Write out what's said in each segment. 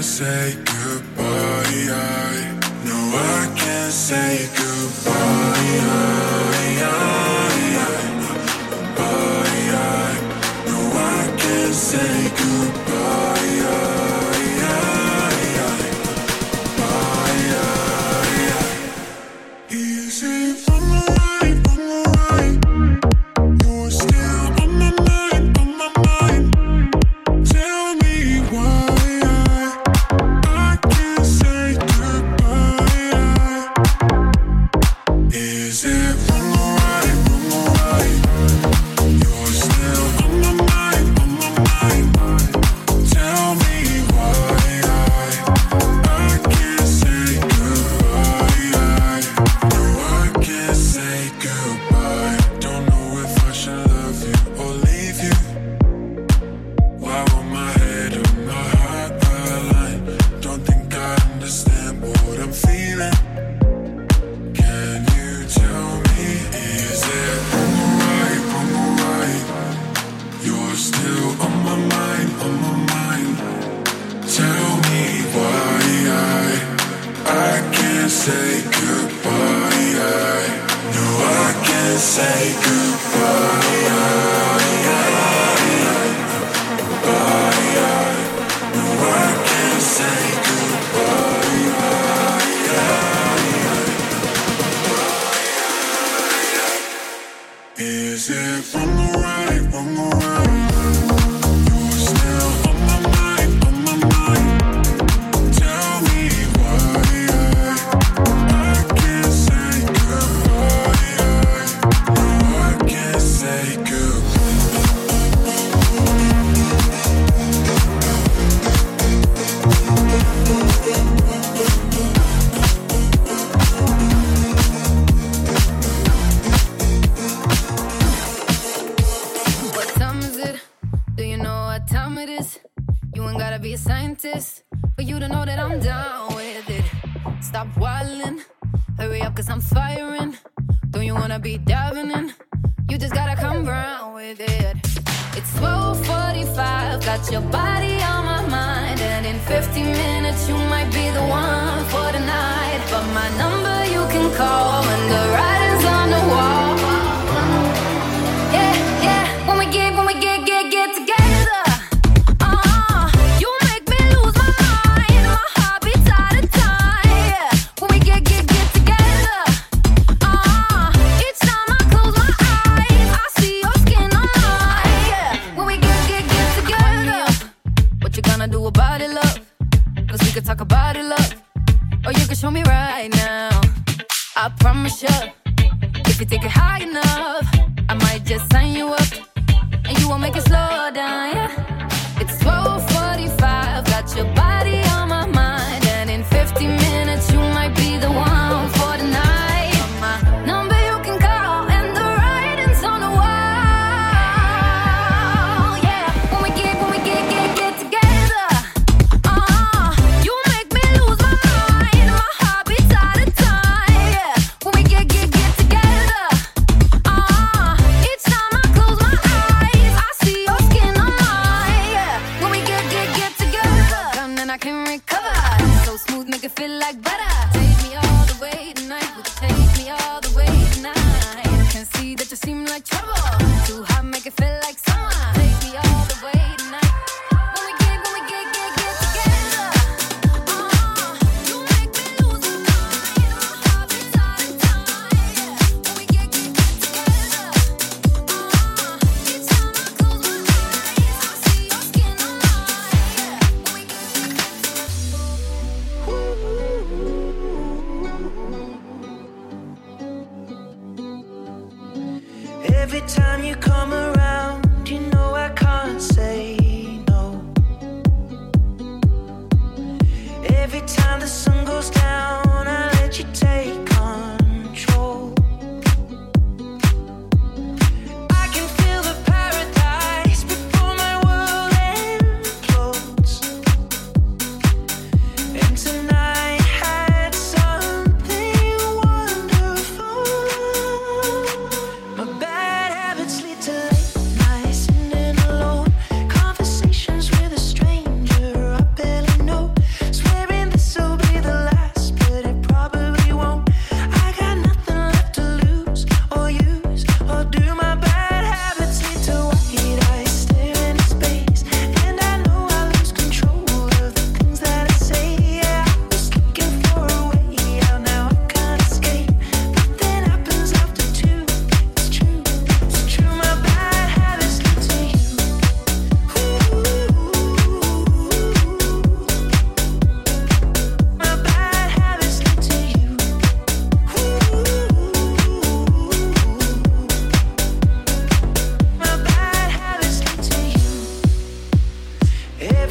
can't say goodbye. No, I can't say goodbye. No, I can't say goodbye.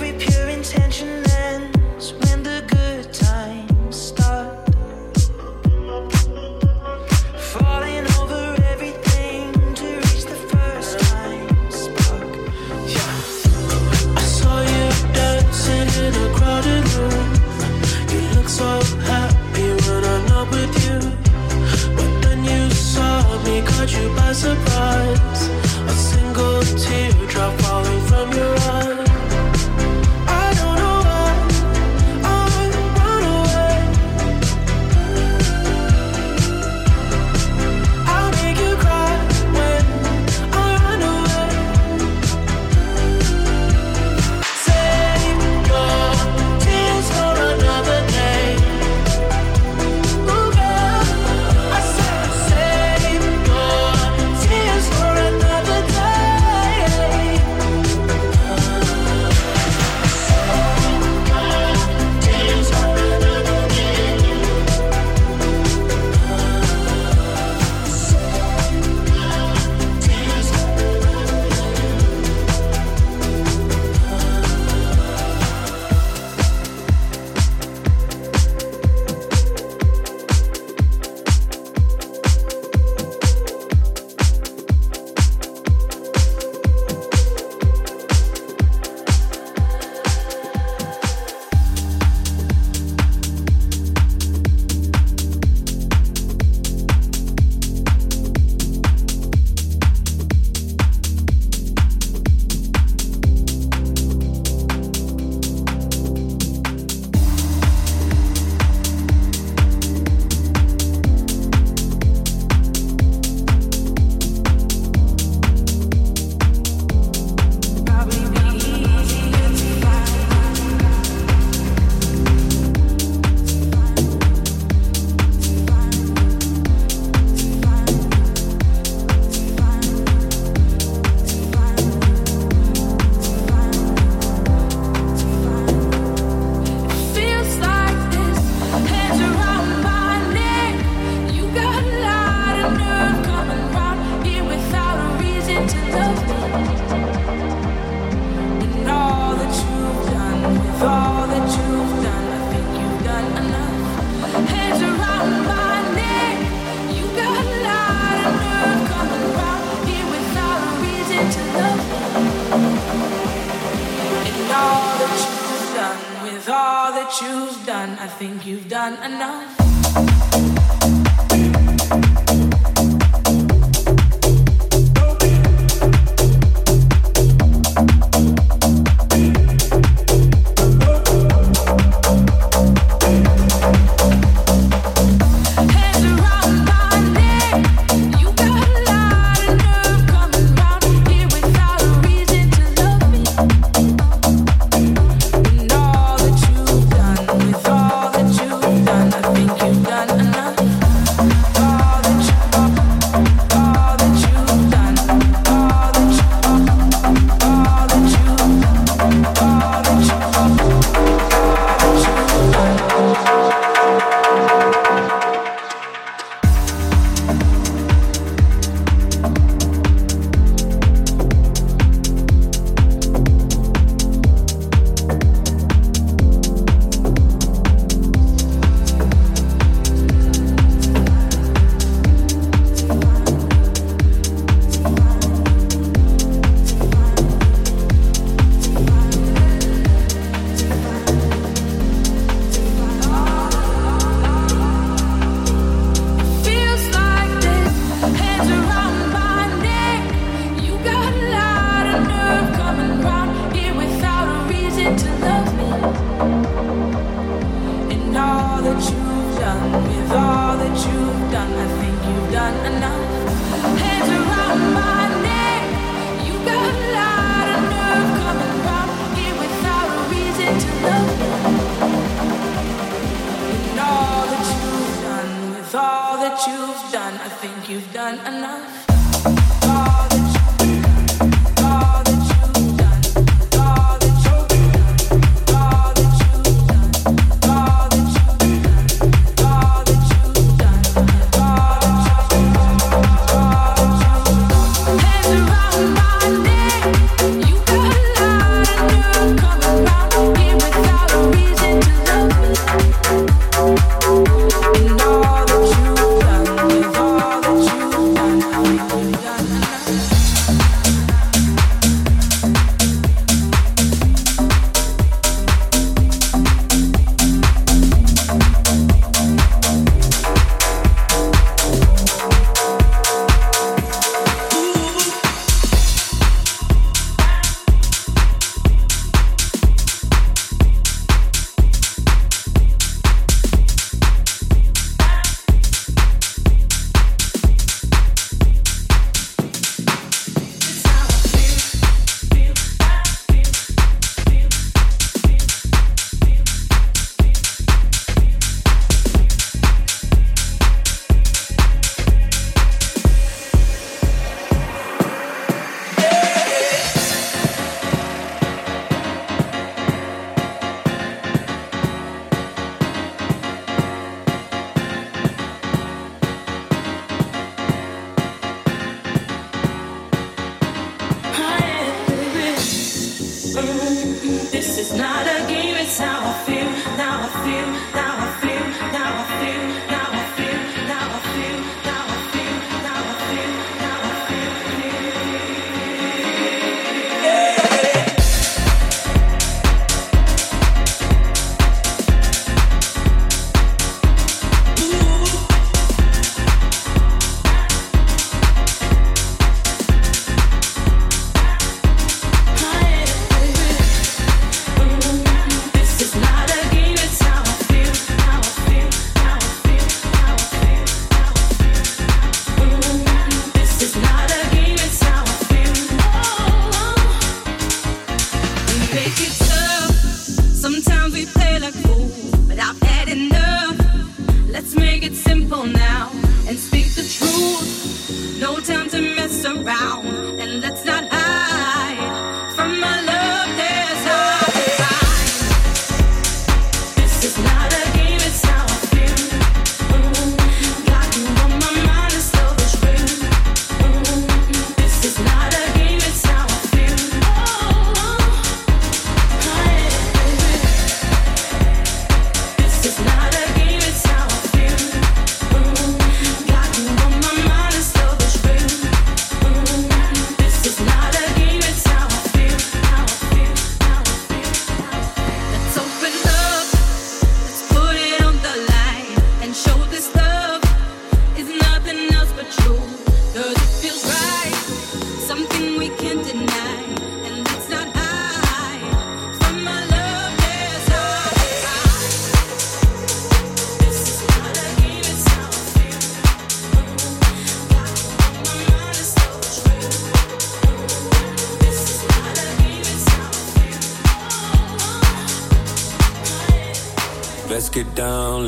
every pure intention ends when the good times start. Falling over everything to reach the first time spark. Yeah. I saw you dancing in a crowded room. You look so happy when I'm not with you. But then you saw me, caught you by surprise. A single teardrop falling from your eye. Come on. This is not a game, it's how I feel, now I feel, now I feel, now I feel, now I feel, now I feel, now I feel, now I feel, now I feel,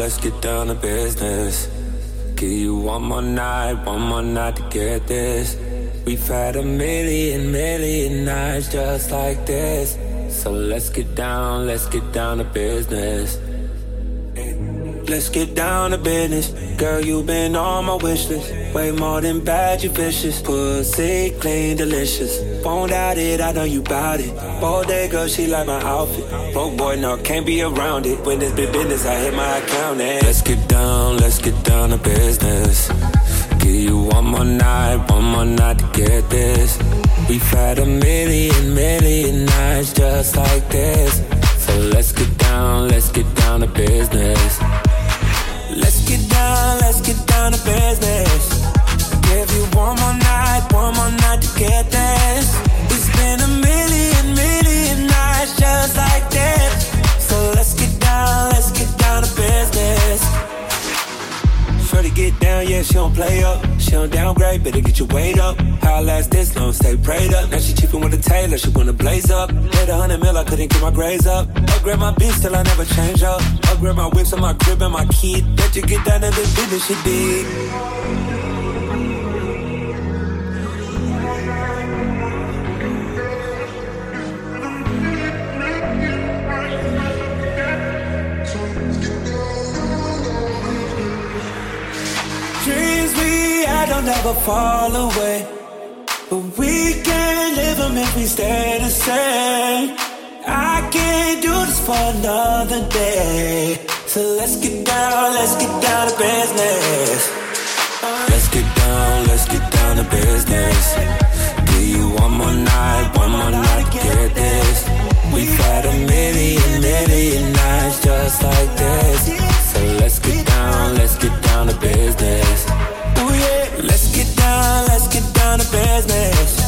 let's get down to business. Give you one more night to get this. We've had a million nights just like this. So let's get down to business. Let's get down to business. Girl, you've been on my wish list. Way more than bad, you vicious. Pussy clean, delicious. Won't doubt it, I know you bout it. Bodega, she like my outfit. Broke boy, no, can't be around it. When it's big business, I hit my accountant. Let's get down to business. Give you one more night to get this. We've had a million nights just like this. So let's get down to business. Let's get down to business. Give you one more night to get this. It's been a million nights just like this. So let's get down to business. Shorty get down, yeah, she don't play up. She don't downgrade, better get your weight up. How last this long, stay prayed up. Now she cheapin' with a tailor, she wanna blaze up. Made $100 million, I couldn't get my grades up. Upgrade my bitch till I never change up. Upgrade my whips and my crib and my kid. Let you get down to the business, she did. Don't ever fall away, but we can live them if we stay the same. I can't do this for another day. So let's get down to business. Let's get down to business. Give you one more night to get this. We've had a million nights just like this. So let's get down to business. Let's get down to business.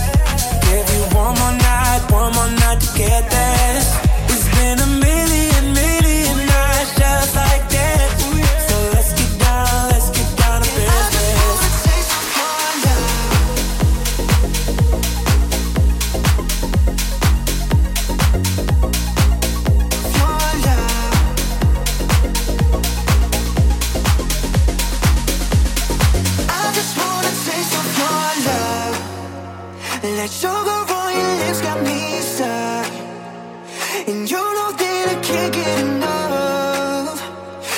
Give you one more night to get this. It's been a million nights just like that. So let's get down to business. That sugar on your lips got me stuck, and you know that I can't get enough.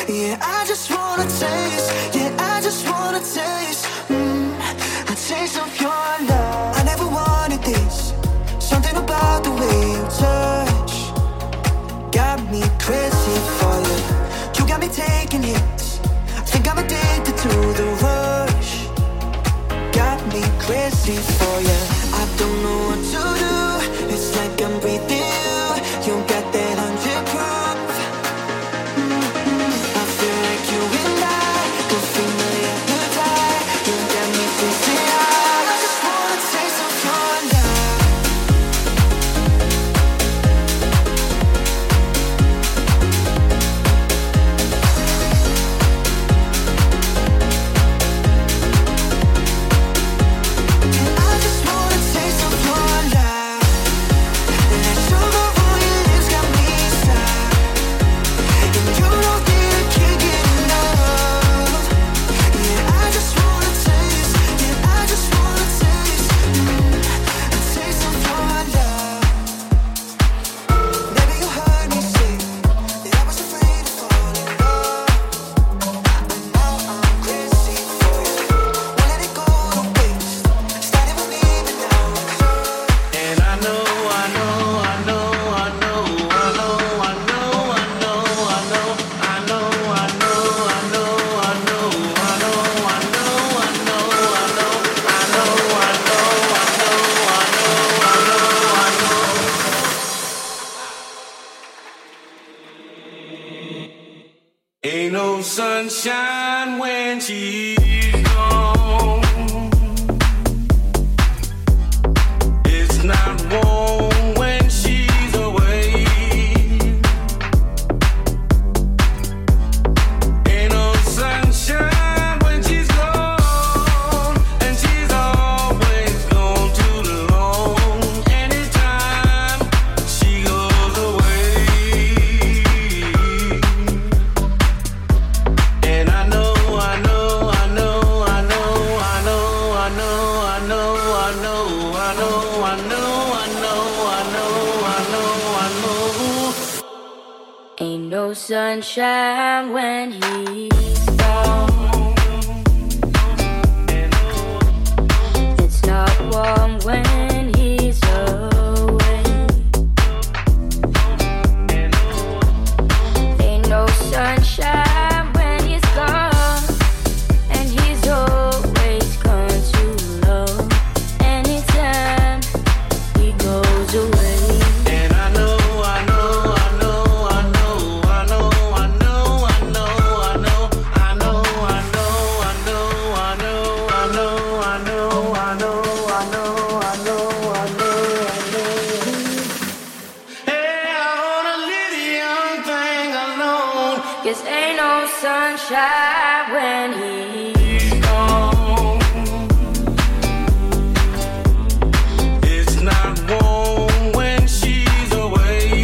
Yeah, I just wanna taste. Yeah, I just wanna taste. A taste of your love. I never wanted this. Something about the way you touch empty for you. I don't know what to do. It's like I'm breathing you. You got that 100 proof. I feel like you and I go through my appetite. You got me facing high. I just wanna taste of you and sunshine when he's gone. It's not warm when he's away. Ain't no sunshine when he's gone, and he's always gone too low. Anytime he goes away. Sunshine when he's gone. It's not warm when she's away.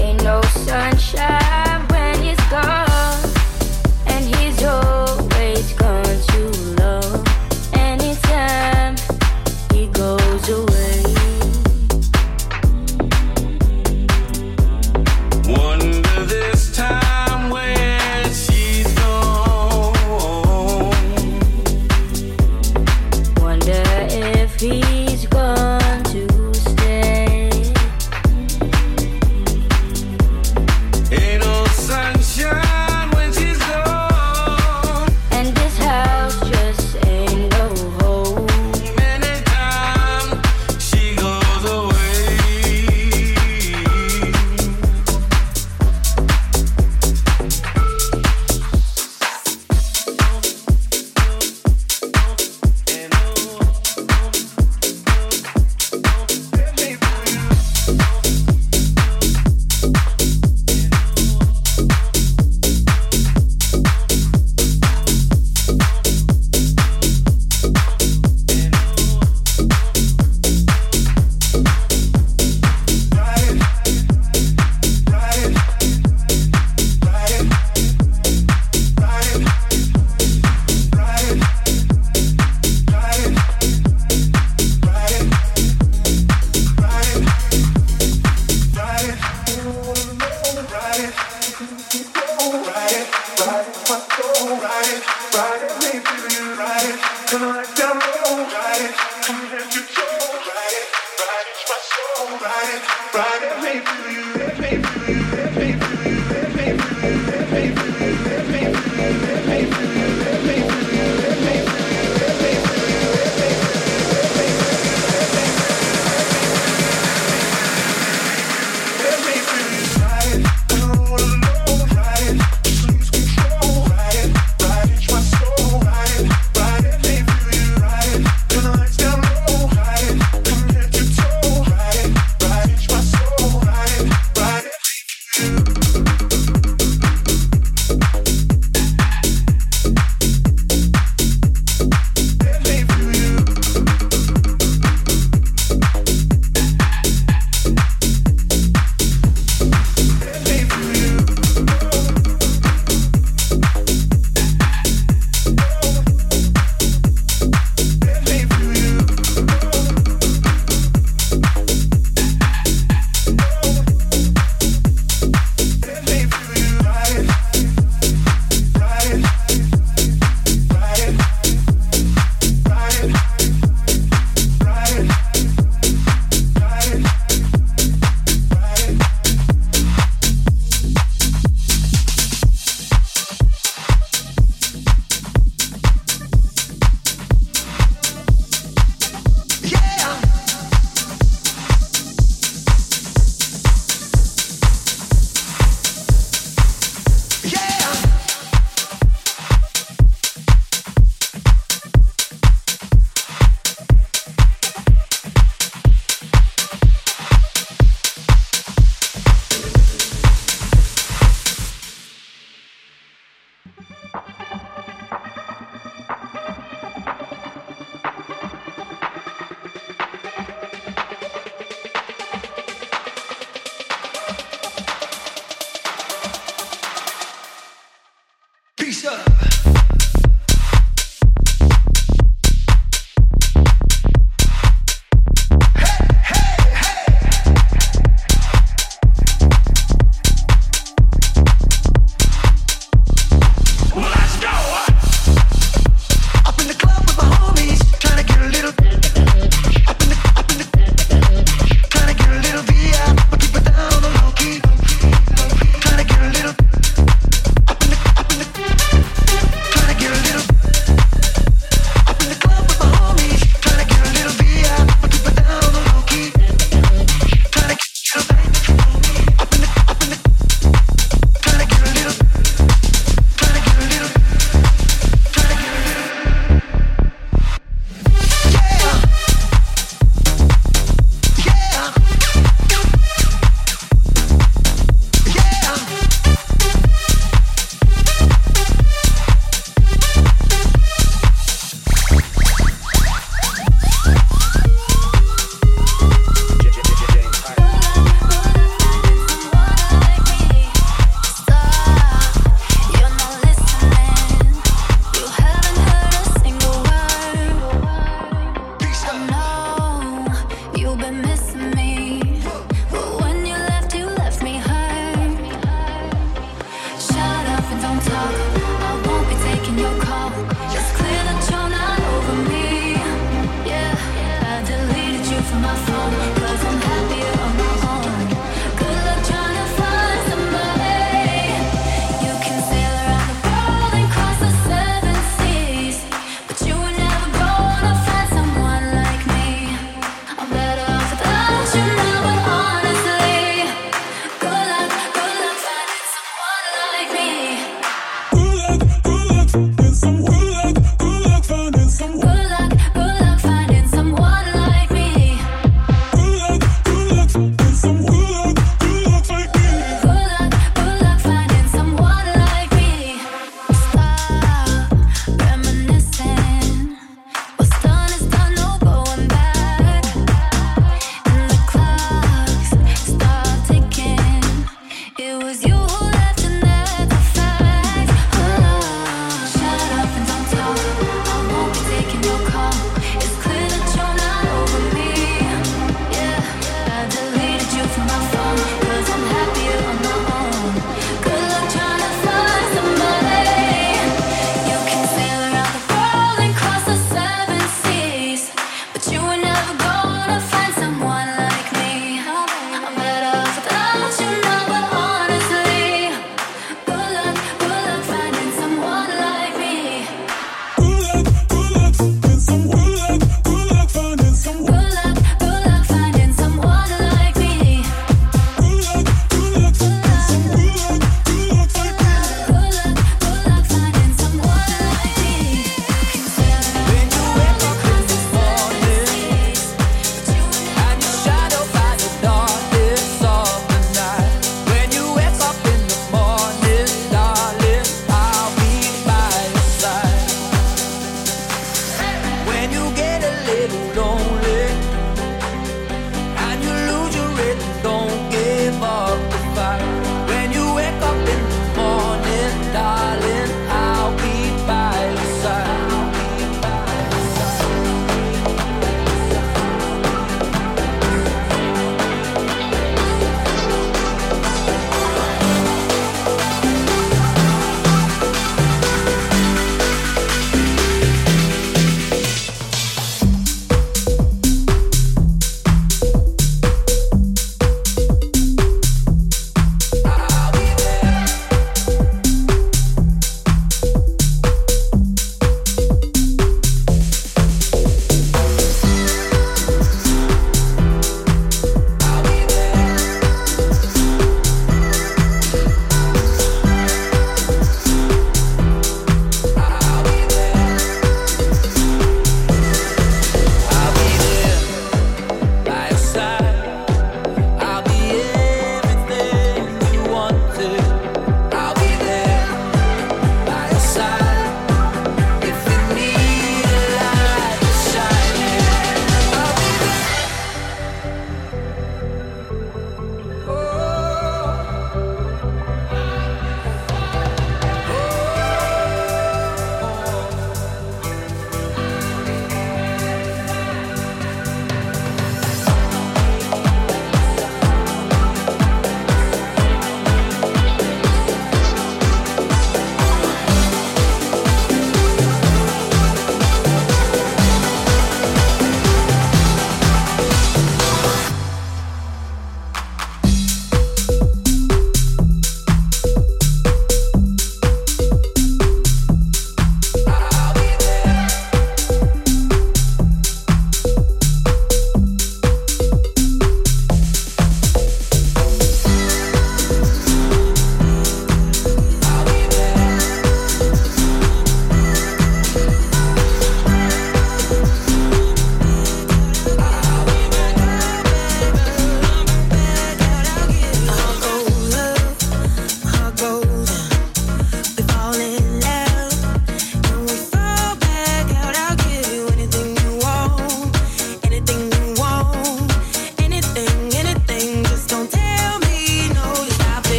Ain't no sunshine when he's gone, and he's always gone too low. Anytime he goes away. Let me feel you.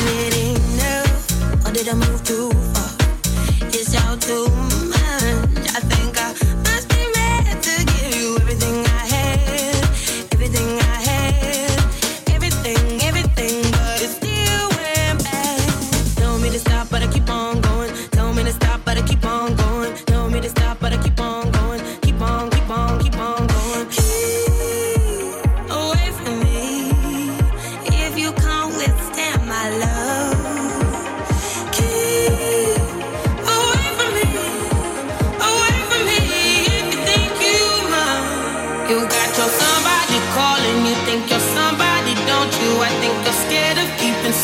committing now, or did I move too far? It's all too much. I think I must be mad to give you everything I had, everything I had, everything, everything, but it still went back. Told me to stop, but I keep on going. Told me to stop, but I keep on going. Told me to stop, but I keep on going. Keep on, keep on, keep on going.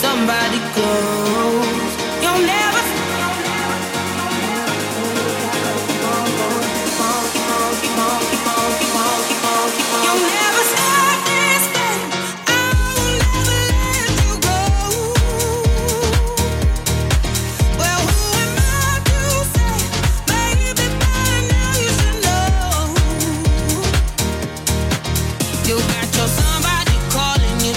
Somebody goes, you'll never. Keep on, keep on, keep on, keep on, keep on, keep on, keep on. You'll never stop this thing. I'll never let you go. Well, who am I to say? Baby, by now you should know. You got your somebody calling you.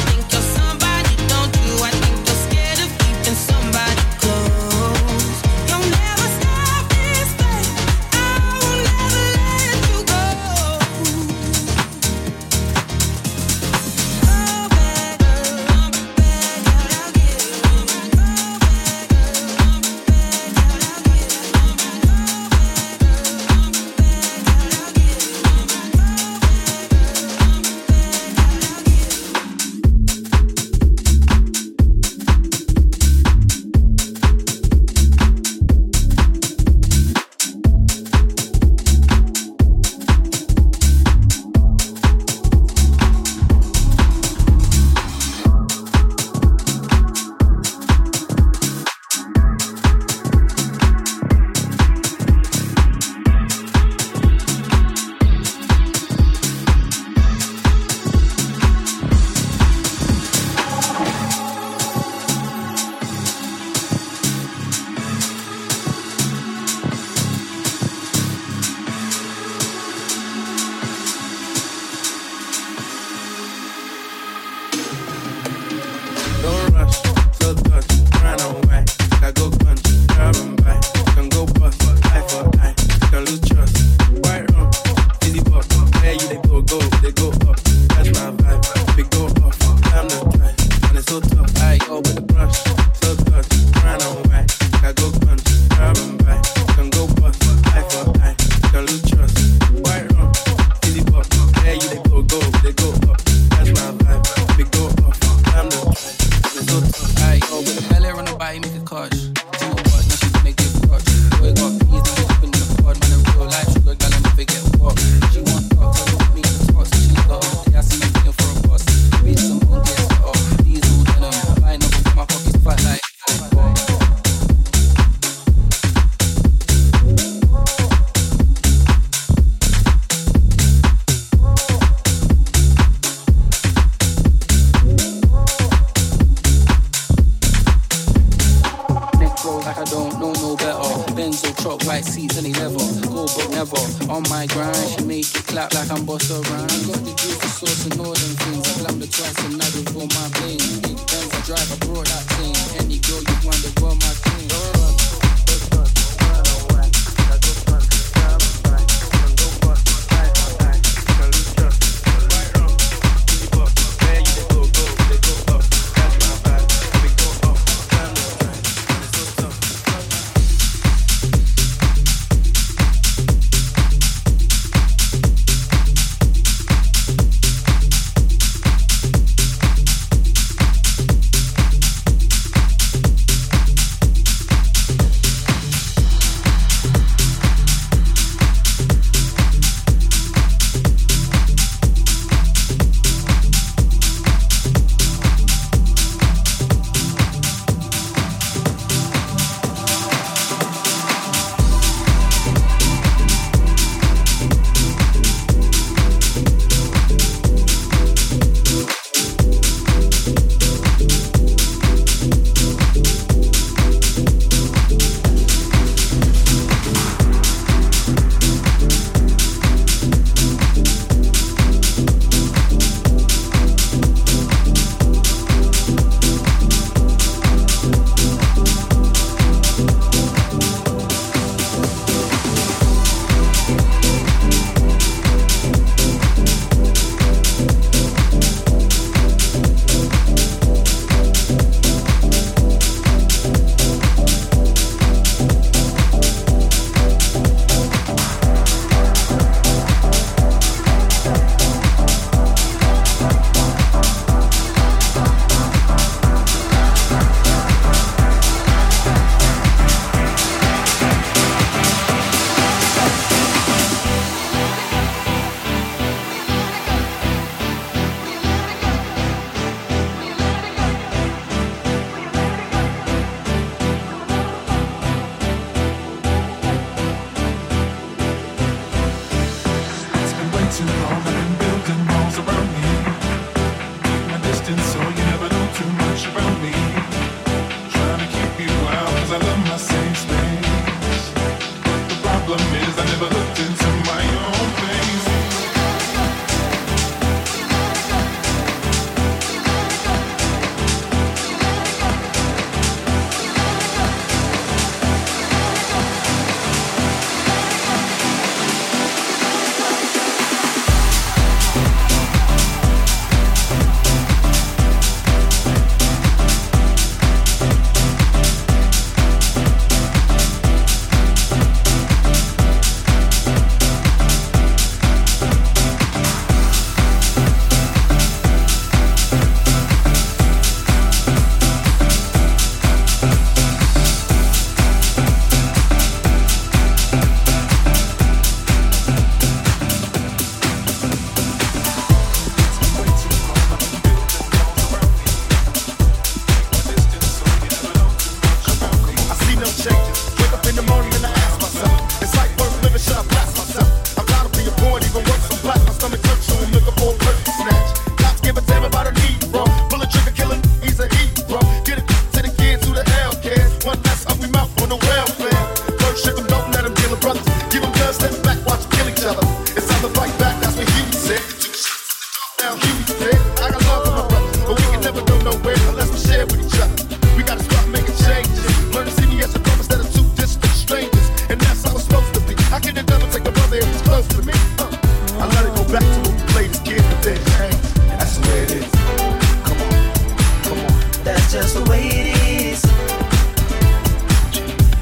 just the way it is.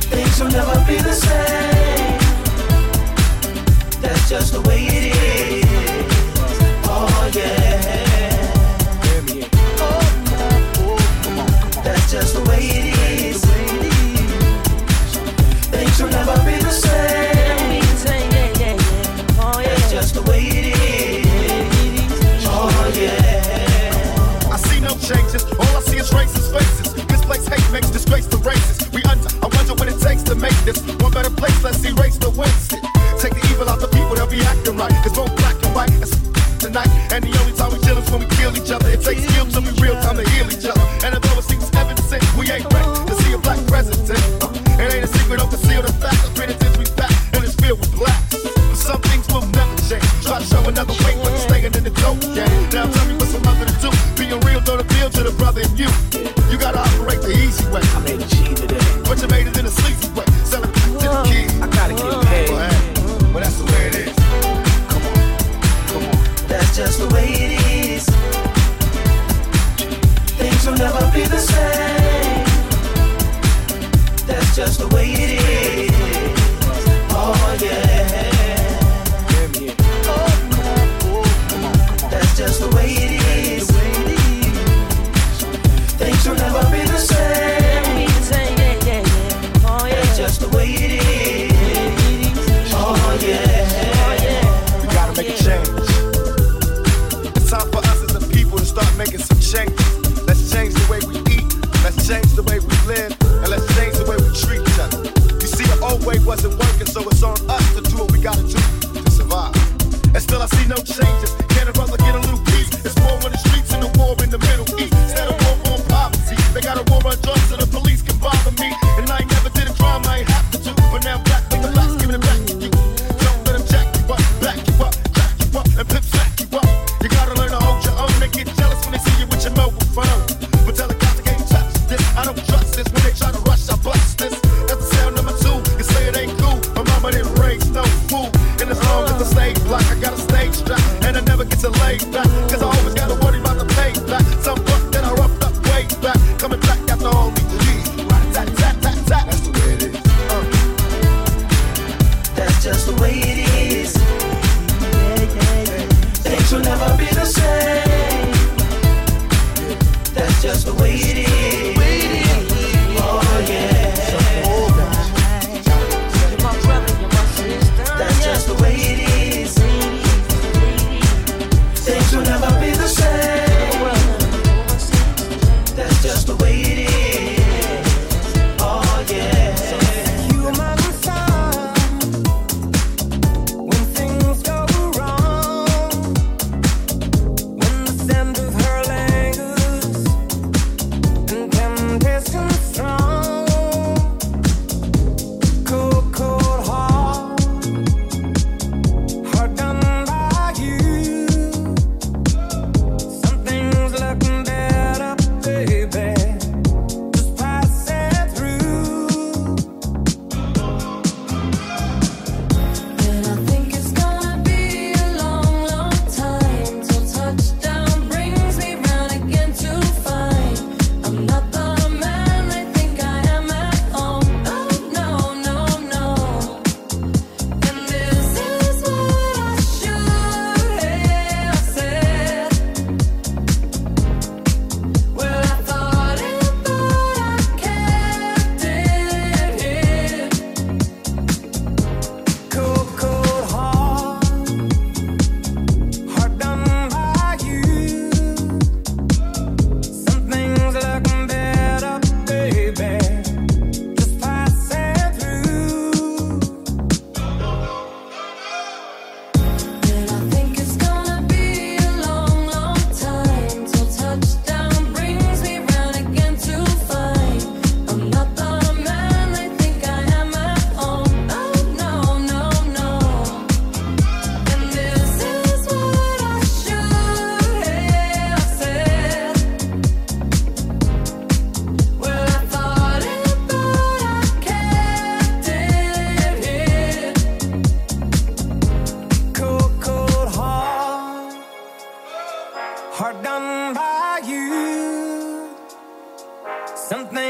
Things will never be the same. That's just the way it is. Oh yeah. Oh, that's just the way it is. Things will never be the same. That's just the way it is. Oh yeah. I see no changes. All I see is racist faces. Misplaced hate makes disgrace to races. We under. I wonder what it takes to make this one better place. Let's erase the wasted. Take the evil out the people. They'll be acting right. It's both black and white. It's tonight. And the only time we chill is when we kill each other. It takes skill to be real time to heal each other. And although it seems evident, we ain't ready to see a black president. It ain't a secret or conceal the fact. The penitence we back and it's filled with blacks. But some things will never change. Try to show another way, but you're staying in the dope game. Now tell me what's a mother to do. Being real don't appeal to the brother in you. You gotta operate the easy way. I made a G today, but you made it in a sleazy way. Selling to the kids. I gotta get paid. Well, that's the way it is. Come on, come on. That's just the way it is. Things will never be the same. That's just the way it is. Oh yeah. Oh, that's just the way it is. Things will never be the same. That's just the way it is. Oh yeah. We gotta make a change. It's time for us as a people to start making some changes. Let's change the way we eat. Let's change the way we live. And let's change the way we treat each other. You see, the old way wasn't working, so it's on us to do what we gotta do to survive. And still I see no changes. Can a brother get a little peace? It's war on the streets and a war in the Middle East. Instead of war on poverty, they got a war on drugs so the police can bother me. And I ain't never did a crime I ain't have to do. But now black nigga blacks giving it back to you. Don't let them jack you up, back you up, jack you up, and pimp sack you up. You gotta learn to hold your own. They get jealous when they see you with your mobile phone. But tell a cop they can't touch this. I don't trust this. When they try to rush, I bust this. That's the sound number two. You say it ain't cool. My mama didn't raise no fool. And as long as I stay black, I got a stage strap. And I never get to lay back. Cause I always gotta worry about the payback. Some work that I roughed up way back. Coming back after all these years. Tat, tat, tat, tat. That's the way it is. That's just the way it is. Things will never be the same. That's just the way it is. Oh yeah. That's just the way it is. Things will never be the same. That's just the way it is. Oh yeah. Something